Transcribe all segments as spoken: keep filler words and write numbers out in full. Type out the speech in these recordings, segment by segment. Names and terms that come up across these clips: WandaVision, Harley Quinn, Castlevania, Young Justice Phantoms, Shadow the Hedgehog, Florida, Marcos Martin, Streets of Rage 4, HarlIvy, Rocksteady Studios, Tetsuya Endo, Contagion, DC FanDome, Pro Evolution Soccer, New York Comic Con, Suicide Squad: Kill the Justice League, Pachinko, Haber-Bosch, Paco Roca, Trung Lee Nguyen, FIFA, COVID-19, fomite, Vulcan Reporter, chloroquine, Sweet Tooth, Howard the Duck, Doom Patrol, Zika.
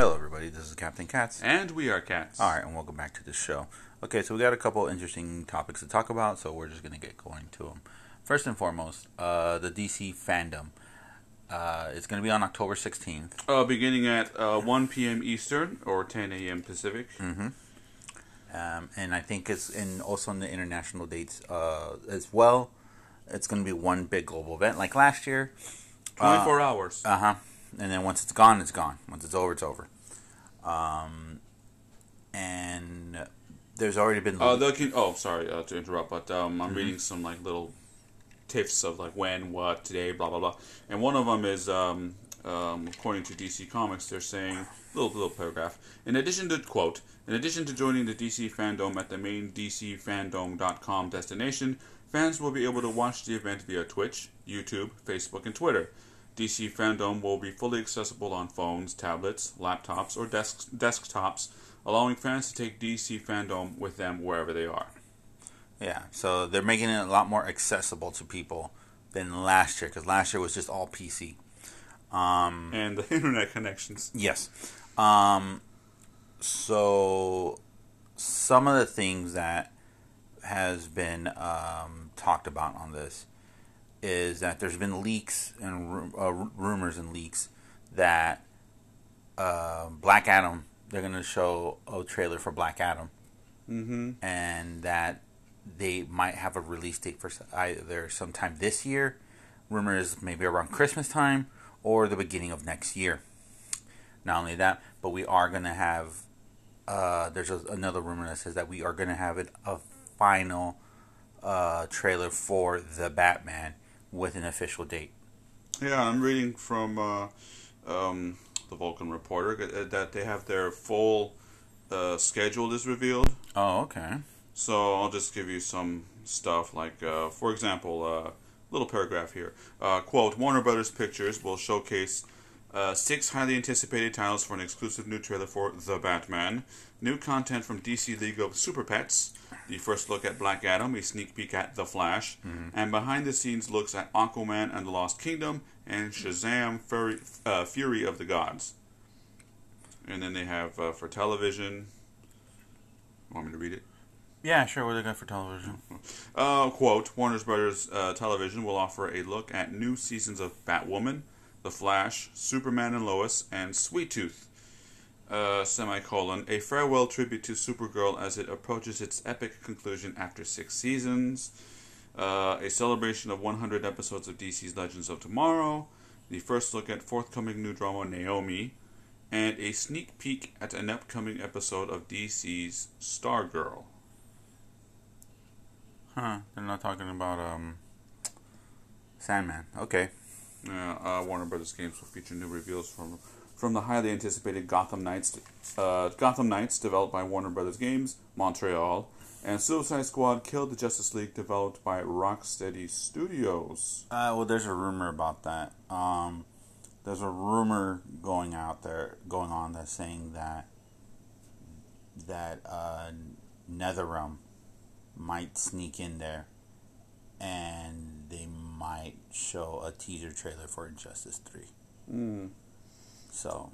Hello everybody, this is Captain Katz. And we are Katz. Alright, and welcome back to the show. Okay, so we got a couple interesting topics to talk about, so we're just going to get going to them. First and foremost, uh, the D C FanDome. Uh, it's going to be on October sixteenth. Uh, beginning at uh, one p.m. Eastern, or ten a.m. Pacific. Mm-hmm. Um, and I think it's in also in the international dates uh, as well. It's going to be one big global event, like last year. twenty-four uh, hours. Uh-huh. And then once it's gone, it's gone. Once it's over, it's over. Um, and there's already been... Uh, looking, oh, sorry uh, to interrupt, but um, I'm mm-hmm. reading some like little tips of like when, what, today, blah, blah, blah. And one of them is, um, um, according to D C Comics, they're saying, little little paragraph, in addition to, quote, in addition to joining the D C FanDome at the main D C FanDome dot com destination, fans will be able to watch the event via Twitch, YouTube, Facebook, and Twitter. D C FanDome will be fully accessible on phones, tablets, laptops, or desks, desktops, allowing fans to take D C FanDome with them wherever they are. Yeah, so they're making it a lot more accessible to people than last year, because last year was just all P C. Um, and the internet connections. Yes. Um, so some of the things that has been um, talked about on this is that there's been leaks and uh, rumors and leaks that uh, Black Adam, they're going to show a trailer for Black Adam. Mm-hmm. And that they might have a release date for either sometime this year, rumors maybe around Christmas time, or the beginning of next year. Not only that, but we are going to have, uh, there's a, another rumor that says that we are going to have it, a final uh, trailer for The Batman with an official date. Yeah, I'm reading from uh, um, the Vulcan Reporter that they have their full uh, schedule is revealed. Oh, okay. So I'll just give you some stuff, like, uh, for example, a uh, little paragraph here. Uh, quote, Warner Brothers Pictures will showcase uh, six highly anticipated titles for an exclusive new trailer for The Batman, new content from D C League of Super Pets, the first look at Black Adam, a sneak peek at The Flash, mm-hmm. and behind-the-scenes looks at Aquaman and the Lost Kingdom, and Shazam Fury, uh, Fury of the Gods. And then they have uh, for television... Want me to read it? Yeah, sure. What do they got for television? Uh, quote, Warner Brothers uh, Television will offer a look at new seasons of Batwoman, The Flash, Superman and Lois, and Sweet Tooth. Uh, semicolon, a farewell tribute to Supergirl as it approaches its epic conclusion after six seasons. Uh, a celebration of one hundred episodes of D C's Legends of Tomorrow. The first look at forthcoming new drama Naomi. And a sneak peek at an upcoming episode of D C's Stargirl. Huh, they're not talking about um, Sandman. Okay. Yeah, uh, Warner Brothers Games will feature new reveals from from the highly anticipated Gotham Knights, uh, Gotham Knights developed by Warner Brothers Games, Montreal, and Suicide Squad: Kill the Justice League developed by Rocksteady Studios. Uh, well, there's a rumor about that. Um, there's a rumor going out there, going on that's saying that that uh, NetherRealm might sneak in there, and they might show a teaser trailer for Injustice three. Mm. So,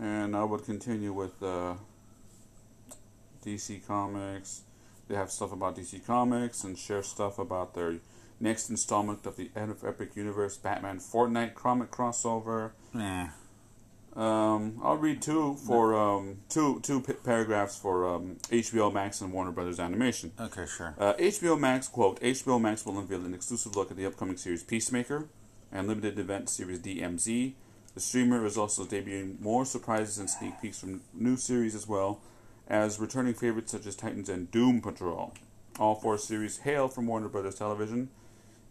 and I would continue with uh, D C Comics. They have stuff about D C Comics and share stuff about their next installment of the End of Epic Universe Batman Fortnite comic crossover. Nah. Um, I'll read two for um, two two p- paragraphs for um, H B O Max and Warner Brothers Animation. Okay, sure. Uh, H B O Max, quote, H B O Max will unveil an exclusive look at the upcoming series Peacemaker and limited event series D M Z. The streamer is also debuting more surprises and sneak peeks from new series as well as returning favorites such as Titans and Doom Patrol. All four series hail from Warner Brothers Television.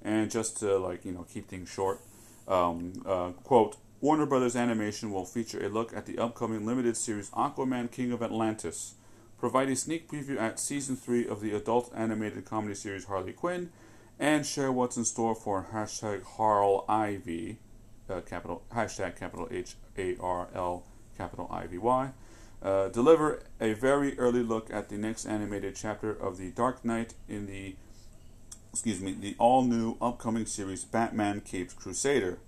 And just to, like, you know, keep things short, um, uh, quote, Warner Brothers Animation will feature a look at the upcoming limited series Aquaman King of Atlantis, provide a sneak preview at Season three of the adult animated comedy series Harley Quinn, and share what's in store for hashtag HarlIvy, uh, capital, hashtag capital H A R L, capital I V Y, uh, deliver a very early look at the next animated chapter of the Dark Knight in the, excuse me, the all-new upcoming series Batman Caped Crusader.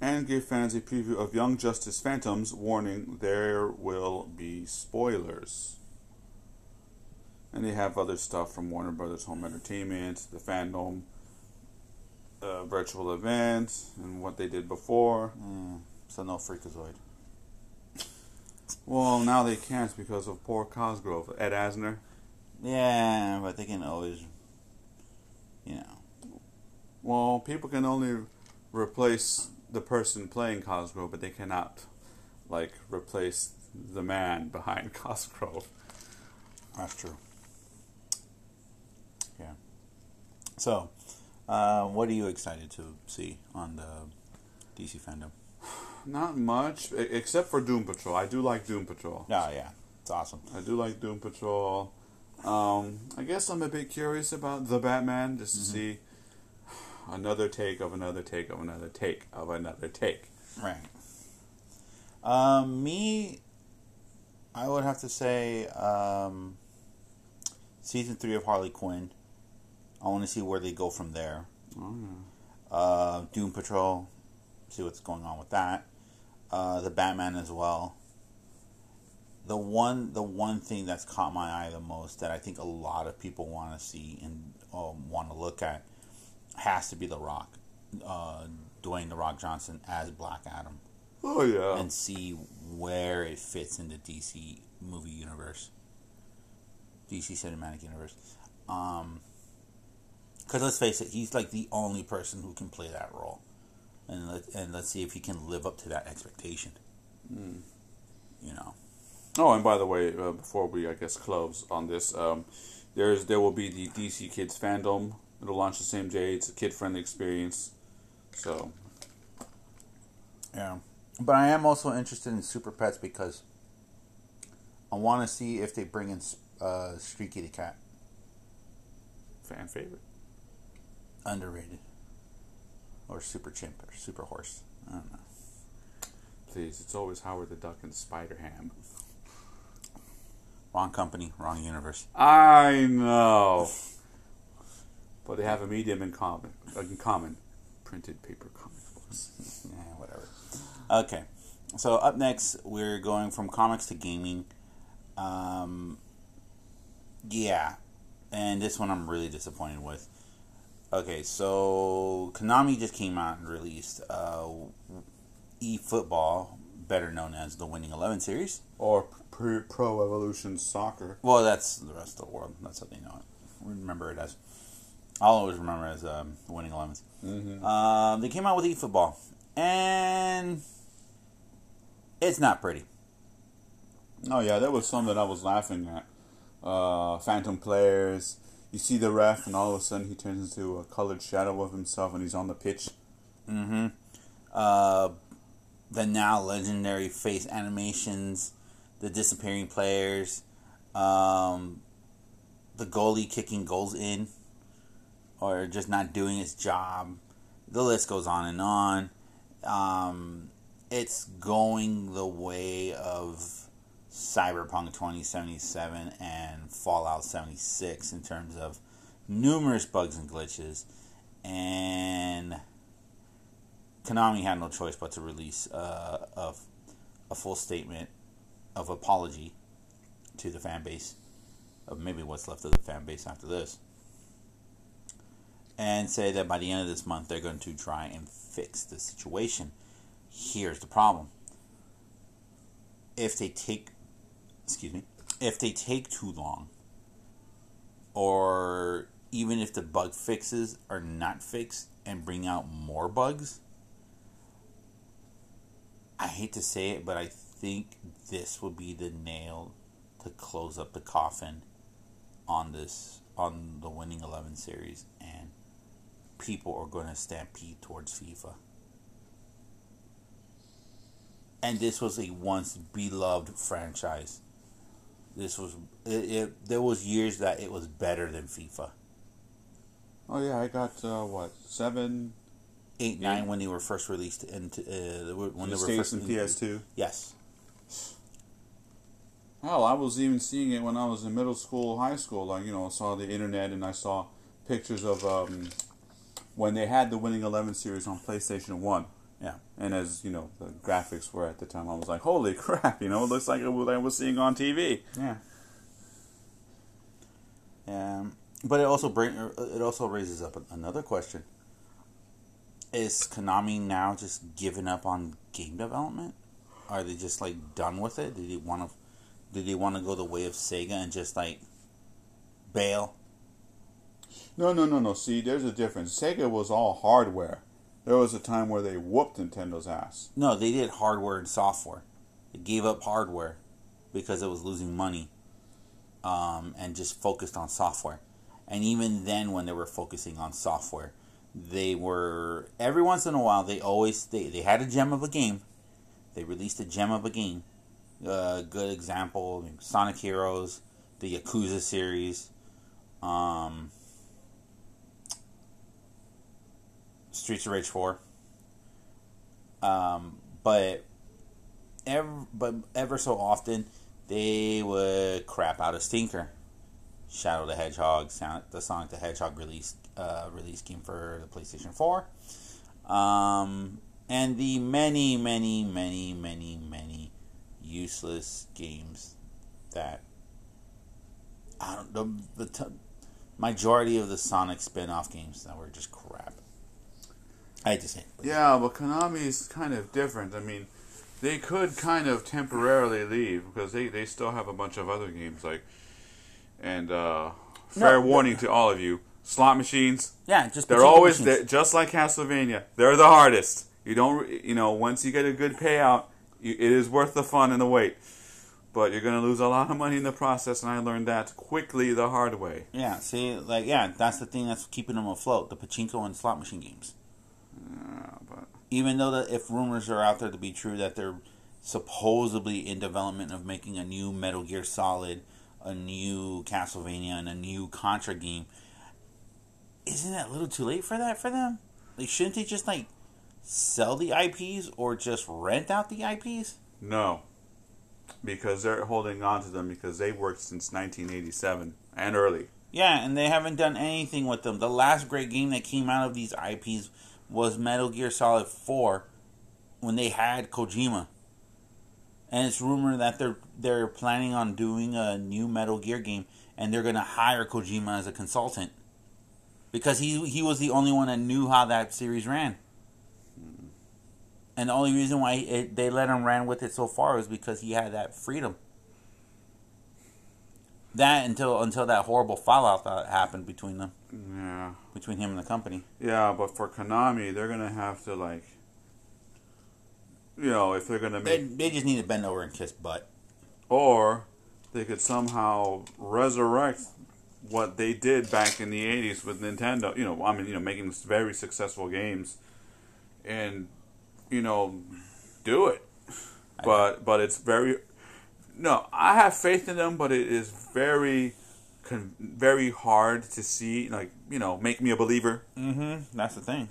and give fans a preview of Young Justice Phantoms, warning there will be spoilers. And they have other stuff from Warner Brothers Home Entertainment, the FanDome uh, virtual event, and what they did before. Mm, so no Freakazoid. Well, now they can't because of poor Cosgrove, Ed Asner. Yeah, but they can always, you know. Well, people can only replace the person playing Cosgrove, but they cannot, like, replace the man behind Cosgrove. That's true. Yeah. So, uh, what are you excited to see on the D C FanDome? Not much, except for Doom Patrol. I do like Doom Patrol. Oh, yeah. It's awesome. I do like Doom Patrol. Um, I guess I'm a bit curious about The Batman, just to mm-hmm. see another take of another take of another take of another take. Right. Um, me, I would have to say um, Season three of Harley Quinn. I want to see where they go from there. Oh, yeah. Uh, Doom Patrol. See what's going on with that. Uh, the Batman as well. The one, the one thing that's caught my eye the most that I think a lot of people want to see and um, want to look at has to be The Rock, uh, Dwayne The Rock Johnson as Black Adam. Oh yeah. And see where it fits in the D C movie universe, D C cinematic universe. Um, because let's face it, he's like the only person who can play that role. And, let, and let's see if he can live up to that expectation. Mm. You know. Oh, and by the way, uh, before we, I guess, close on this, um, there's there will be the D C Kids FanDome. It'll launch the same day. It's a kid-friendly experience. So. Yeah. But I am also interested in Super Pets because I want to see if they bring in uh, Street Kitty Cat. Fan favorite. Underrated. Or Super Chimp, or Super Horse. I don't know. Please, it's always Howard the Duck and Spider-Ham. Wrong company, wrong universe. I know. But they have a medium in common. In common. Printed paper comic books. Yeah, whatever. Okay. So up next, we're going from comics to gaming. Um, yeah. And this one I'm really disappointed with. Okay, so Konami just came out and released uh, E-Football, better known as the Winning Eleven series. Or P- Pro Evolution Soccer. Well, that's the rest of the world. That's how they know it. We remember it as. I'll always remember it as um, the Winning Elevens. Mm-hmm. Uh, they came out with E-Football. And it's not pretty. Oh, yeah, that was something I was laughing at. Uh, Phantom players. You see the ref, and all of a sudden he turns into a colored shadow of himself, and he's on the pitch. Mm-hmm. Uh, the now legendary face animations, the disappearing players, um, the goalie kicking goals in, or just not doing his job. The list goes on and on. Um, it's going the way of Cyberpunk twenty seventy-seven and Fallout seventy-six in terms of numerous bugs and glitches, and Konami had no choice but to release uh, a, a full statement of apology to the fan base, of maybe what's left of the fan base after this, and say that by the end of this month they're going to try and fix the situation. Here's the problem. If they take Excuse me. If they take too long, or even if the bug fixes are not fixed and bring out more bugs, I hate to say it, but I think this will be the nail to close up the coffin on this on the Winning Eleven series, and people are going to stampede towards FIFA. And this was a once beloved franchise. This was it, it. There was years that it was better than FIFA. Oh yeah, I got uh, what seven, eight, eight, nine when they were first released into uh, when they were first in P S two. Yes. Hell, I was even seeing it when I was in middle school, high school. Like you know, I saw the internet and I saw pictures of um, when they had the Winning Eleven series on PlayStation One. Yeah, and as, you know, the graphics were at the time, I was like, holy crap, you know, it looks like what I was seeing on T V. Yeah. Um, but it also bring, it also raises up another question. Is Konami now just giving up on game development? Are they just, like, done with it? Did they want to Did they want to go the way of Sega and just, like, bail? No, no, no, no. See, there's a difference. Sega was all hardware. There was a time where they whooped Nintendo's ass. No, they did hardware and software. They gave up hardware because it was losing money, um, and just focused on software. And even then, when they were focusing on software, they were... Every once in a while, they always... They, they had a gem of a game. They released a gem of a game. A uh, good example, Sonic Heroes, the Yakuza series, um, Streets of Rage four. Um, but, ever, but ever so often, they would crap out a stinker. Shadow the Hedgehog, the Sonic the Hedgehog release, uh, release game for the PlayStation four. Um, and the many, many, many, many, many useless games that I don't know, the, the t- majority of the Sonic spin-off games that were just crap. I just hate it. Yeah, but Konami's kind of different. I mean, they could kind of temporarily leave because they, they still have a bunch of other games. Like, and uh, fair no, warning no. to all of you, slot machines. Yeah, just they're always they're, just like Castlevania. They're the hardest. You don't, you know, once you get a good payout, it is worth the fun and the wait. But you're going to lose a lot of money in the process, and I learned that quickly the hard way. Yeah, see, like, yeah, that's the thing that's keeping them afloat, the pachinko and slot machine games. Yeah, but... Even though the, if rumors are out there to be true that they're supposedly in development of making a new Metal Gear Solid, a new Castlevania, and a new Contra game, isn't that a little too late for that for them? Like, shouldn't they just, like, sell the I Ps or just rent out the I Ps? No. Because they're holding on to them because they worked since nineteen eighty-seven and early. Yeah, and they haven't done anything with them. The last great game that came out of these I Ps was Metal Gear Solid four when they had Kojima. And it's rumored that they're they're planning on doing a new Metal Gear game and they're going to hire Kojima as a consultant. Because he he was the only one that knew how that series ran. And the only reason why it, they let him run with it so far was because he had that freedom. That until until that horrible fallout that happened between them. Yeah. Between him and the company. Yeah, but for Konami, they're going to have to, like... You know, if they're going to make... They, they just need to bend over and kiss butt. Or they could somehow resurrect what they did back in the eighties with Nintendo. You know, I mean, you know, making very successful games. And... You know, do it, but but it's very no. I have faith in them, but it is very, very hard to see. Like, you know, make me a believer. Mm-hmm. That's the thing.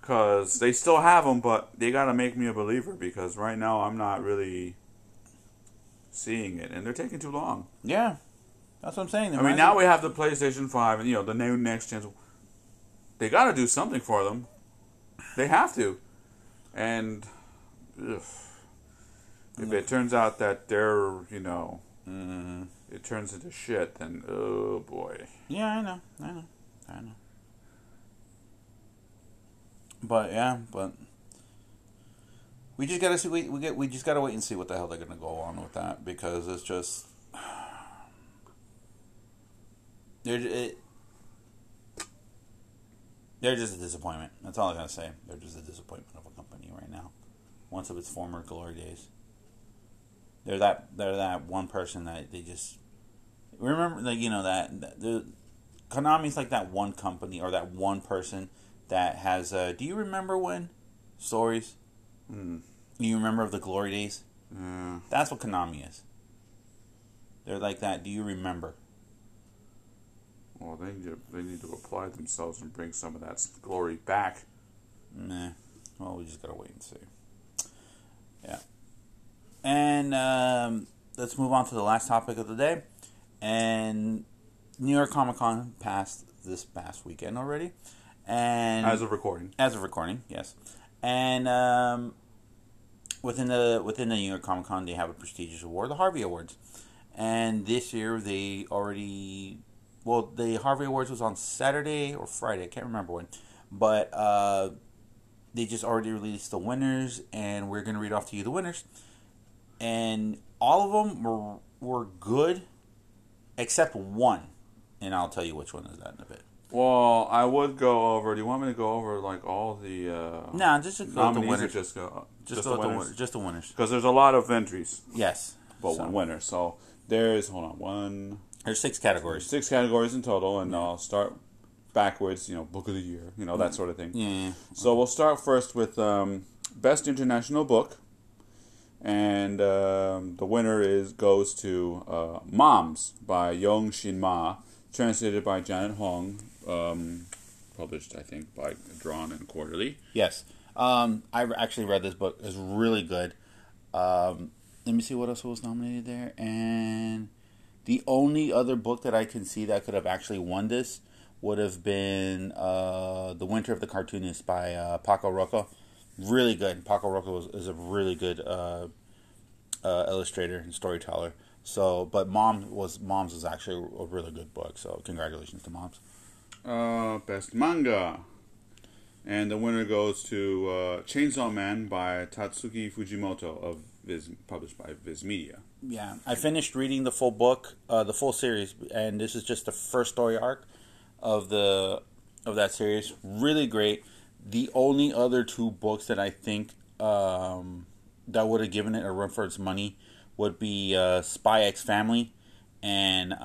Because they still have them, but they gotta make me a believer. Because right now I'm not really seeing it, and they're taking too long. Yeah, that's what I'm saying. They're I mean, now we have the PlayStation five, and you know the new next gen. They gotta do something for them. They have to. And ugh, if it turns out that they're, you know, mm-hmm. it turns into shit, then oh boy. Yeah, I know, I know, I know. But yeah, but we just gotta see. We we get we just gotta wait and see what the hell they're gonna go on with that because it's just they're it, they're just a disappointment. That's all I gotta say. They're just a disappointment of a company right now, once of its former glory days. They're that they're that one person that they just remember, like, you know, that, that the Konami's like that one company or that one person that has. Uh, do you remember when stories? Mm. You remember of the glory days? Mm. That's what Konami is. They're like that. Do you remember? Well, they need to, they need to apply themselves and bring some of that glory back. Nah. Well, we just gotta wait and see. Yeah. And um, let's move on to the last topic of the day. And New York Comic Con passed this past weekend already. And as of recording. As of recording, yes. And um, within the within the New York Comic Con, they have a prestigious award, the Harvey Awards. And this year, they already... Well, the Harvey Awards was on Saturday or Friday. I can't remember when. But uh, they just already released the winners, and we're going to read off to you the winners. And all of them were, were good, except one. And I'll tell you which one is that in a bit. Well, I would go over... Do you want me to go over, like, all the... Uh, no, nah, just go with the winners. Just, go, just, just, go the winners. The, just the winners. Because there's a lot of entries. Yes. But so. One winner. So, there's... Hold on. One... There's six categories. Six categories in total, and yeah. I'll start backwards, you know, book of the year, you know, that sort of thing. Yeah. So we'll start first with um, Best International Book, and um, the winner is goes to uh, Moms by Yong Shin Ma, translated by Janet Hong, um, published, I think, by Drawn and Quarterly. Yes. Um, I actually read this book. It's really good. Um, let me see what else was nominated there, and... The only other book that I can see that could have actually won this would have been uh, The Winter of the Cartoonist by uh, Paco Roca. Really good. Paco Roca was, is a really good uh, uh, illustrator and storyteller. So, but Mom was Moms was actually a really good book. So, congratulations to Moms. Uh, best manga, and the winner goes to uh, Chainsaw Man by Tatsuki Fujimoto of. Viz, published by Viz Media. Yeah, I finished reading the full book, uh, the full series, and this is just the first story arc of the of that series. Really great. The only other two books that I think um, that would have given it a run for its money would be uh, Spy X Family and... Uh,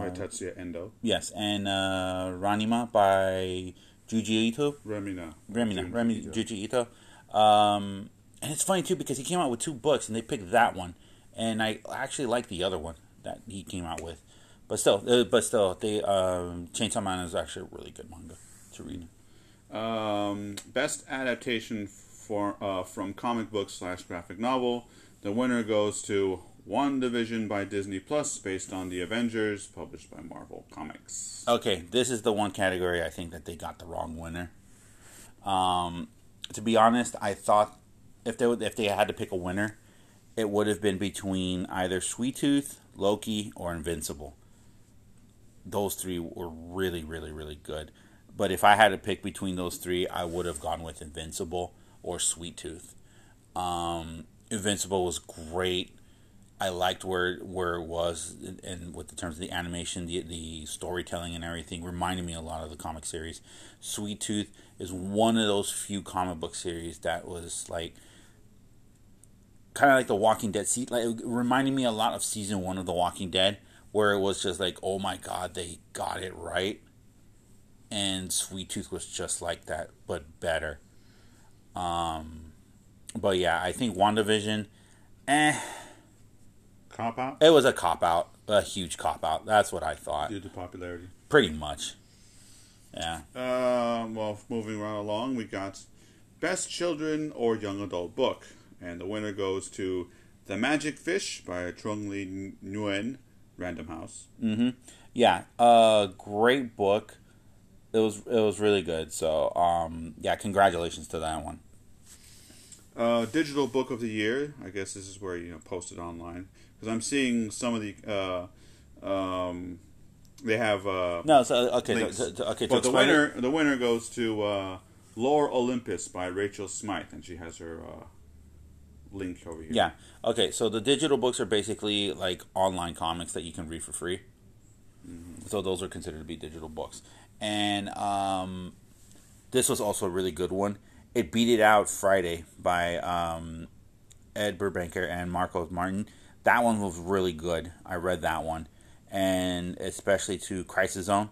by Tetsuya Endo. Yes, and uh, Ranma by Juji Ito. Remina. Remina. Remi, Juji Ito. Um... And it's funny, too, because he came out with two books, and they picked that one. And I actually like the other one that he came out with. But still, uh, but still, they, um, Chainsaw Man is actually a really good manga to read. Um, best adaptation for uh, from comic book slash graphic novel. The winner goes to WandaVision by Disney Plus, based on The Avengers, published by Marvel Comics. Okay, this is the one category I think that they got the wrong winner. Um, to be honest, I thought... If they would, if they had to pick a winner, it would have been between either Sweet Tooth, Loki, or Invincible. Those three were really, really, really good. But if I had to pick between those three, I would have gone with Invincible or Sweet Tooth. Um, Invincible was great. I liked where where it was, and, and with the terms of the animation, the the storytelling, and everything, reminded me a lot of the comic series. Sweet Tooth is one of those few comic book series that was like. Kind of like The Walking Dead, see, like it reminded me a lot of season one of The Walking Dead, where it was just like, oh my god, they got it right, and Sweet Tooth was just like that, but better. Um, but yeah, I think WandaVision, eh, cop out. It was a cop out, a huge cop out. That's what I thought. Due to popularity, pretty much. Yeah. Uh, well, moving right along, we got best children or young adult book. And the winner goes to The Magic Fish by Trung Lee Nguyen, Random House. Mm-hmm. Yeah, uh, great book. It was it was really good. So, um, yeah, congratulations to that one. Uh, digital book of the year. I guess this is where you know posted online because I'm seeing some of the. Uh, um, they have uh, no. So okay, links. So, so, okay. But so the winner it. the winner goes to uh, Lore Olympus by Rachel Smythe, and she has her. Uh, link over here. Yeah. Okay, so the digital books are basically like online comics that you can read for free. Mm-hmm. So those are considered to be digital books. And um, this was also a really good one. It beat it out Friday by um, Ed Burbanker and Marcos Martin. That one was really good. I read that one. And especially to Crisis Zone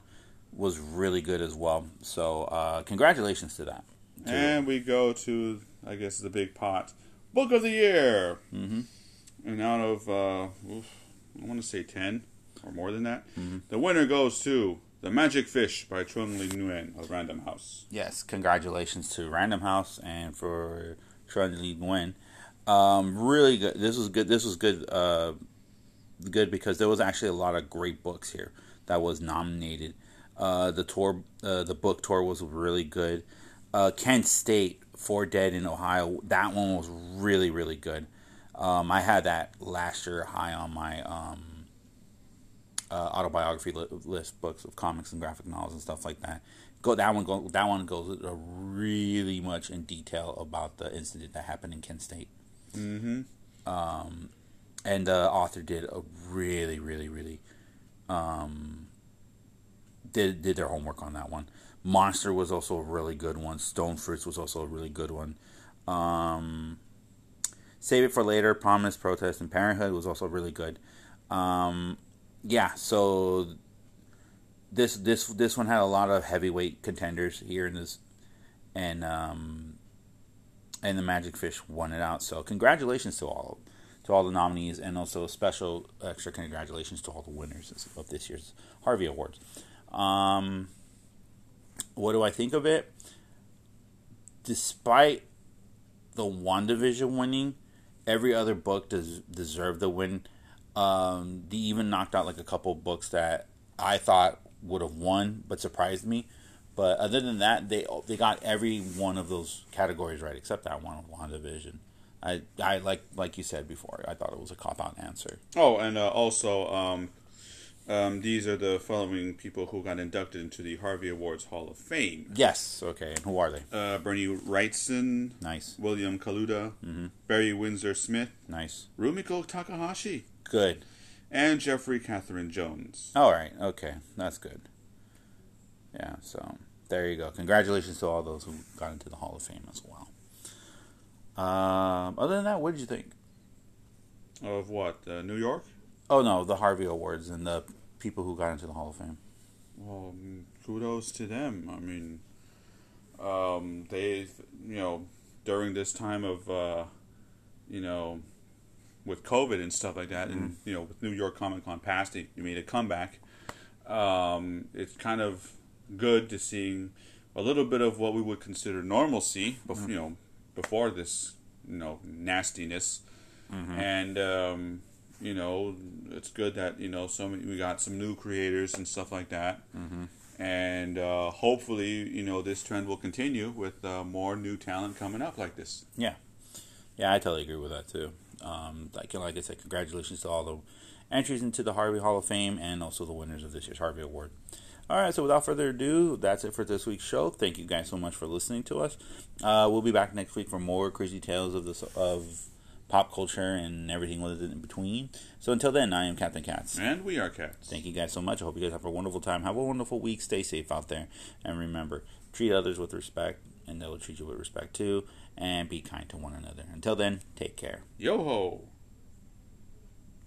was really good as well. So uh, congratulations to that. To and we go to, I guess, the big pot. Book of the Year! Mm-hmm. And out of, uh, oof, I want to say ten, or more than that, mm-hmm. The winner goes to The Magic Fish by Trung Lee Nguyen of Random House. Yes, congratulations to Random House and for Trung Lee Nguyen. Um, really good. This was good. This was good, uh, good because there was actually a lot of great books here that was nominated. Uh, the tour, uh, the book tour was really good. Uh, Kent State Four Dead in Ohio, that one was really, really good. Um, I had that last year high on my um, uh, autobiography li- list books of comics and graphic novels and stuff like that. Go that one. Go that one goes really much in detail about the incident that happened in Kent State. Mm-hmm. Um, and the author did a really, really, really um, did did their homework on that one. Monster was also a really good one. Stone Fruits was also a really good one. Um, Save It for Later, Promise, Protest, and Parenthood was also really good. Um, yeah, so this this this one had a lot of heavyweight contenders here in this, and um, and the Magic Fish won it out. So congratulations to all to all the nominees, and also special extra congratulations to all the winners of this year's Harvey Awards. Um, what do I think of it? Despite the WandaVision winning, every other book does deserve the win. Um, they even knocked out like a couple books that I thought would have won, but surprised me. But other than that, they they got every one of those categories right, except that one of WandaVision. I I like like you said before, I thought it was a cop-out answer. Oh, and uh, also, um, um, these are the following people who got inducted into the Harvey Awards Hall of Fame. Yes. Okay. And who are they? Uh, Bernie Wrightson. Nice. William Kaluta. Mm-hmm. Barry Windsor Smith. Nice. Rumiko Takahashi. Good. And Jeffrey Catherine Jones. All right. Okay. That's good. Yeah. So there you go. Congratulations to all those who got into the Hall of Fame as well. Um, other than that, what did you think? Of what? Uh, New York? Oh, no. The Harvey Awards and the people who got into the Hall of Fame. Well, kudos to them. I mean, um, they, you know, during this time of, uh, you know, with COVID and stuff like that, mm-hmm. and, you know, with New York Comic Con past, you made a comeback. Um, it's kind of good to see a little bit of what we would consider normalcy, but, mm-hmm. you know, before this, you know, nastiness, mm-hmm. and um, you know, it's good that, you know, so many, we got some new creators and stuff like that, mm-hmm. and uh, hopefully, you know, this trend will continue with uh, more new talent coming up like this. Yeah, yeah, I totally agree with that too. Um, like, like I said, congratulations to all the entries into the Harvey Hall of Fame and also the winners of this year's Harvey Award. All right, so without further ado, that's it for this week's show. Thank you guys so much for listening to us. Uh, we'll be back next week for more crazy tales of the, of pop culture and everything with it in between. So until then, I am Captain Cats. And we are Cats. Thank you guys so much. I hope you guys have a wonderful time. Have a wonderful week. Stay safe out there. And remember, treat others with respect, and they will treat you with respect too. And be kind to one another. Until then, take care. Yo-ho!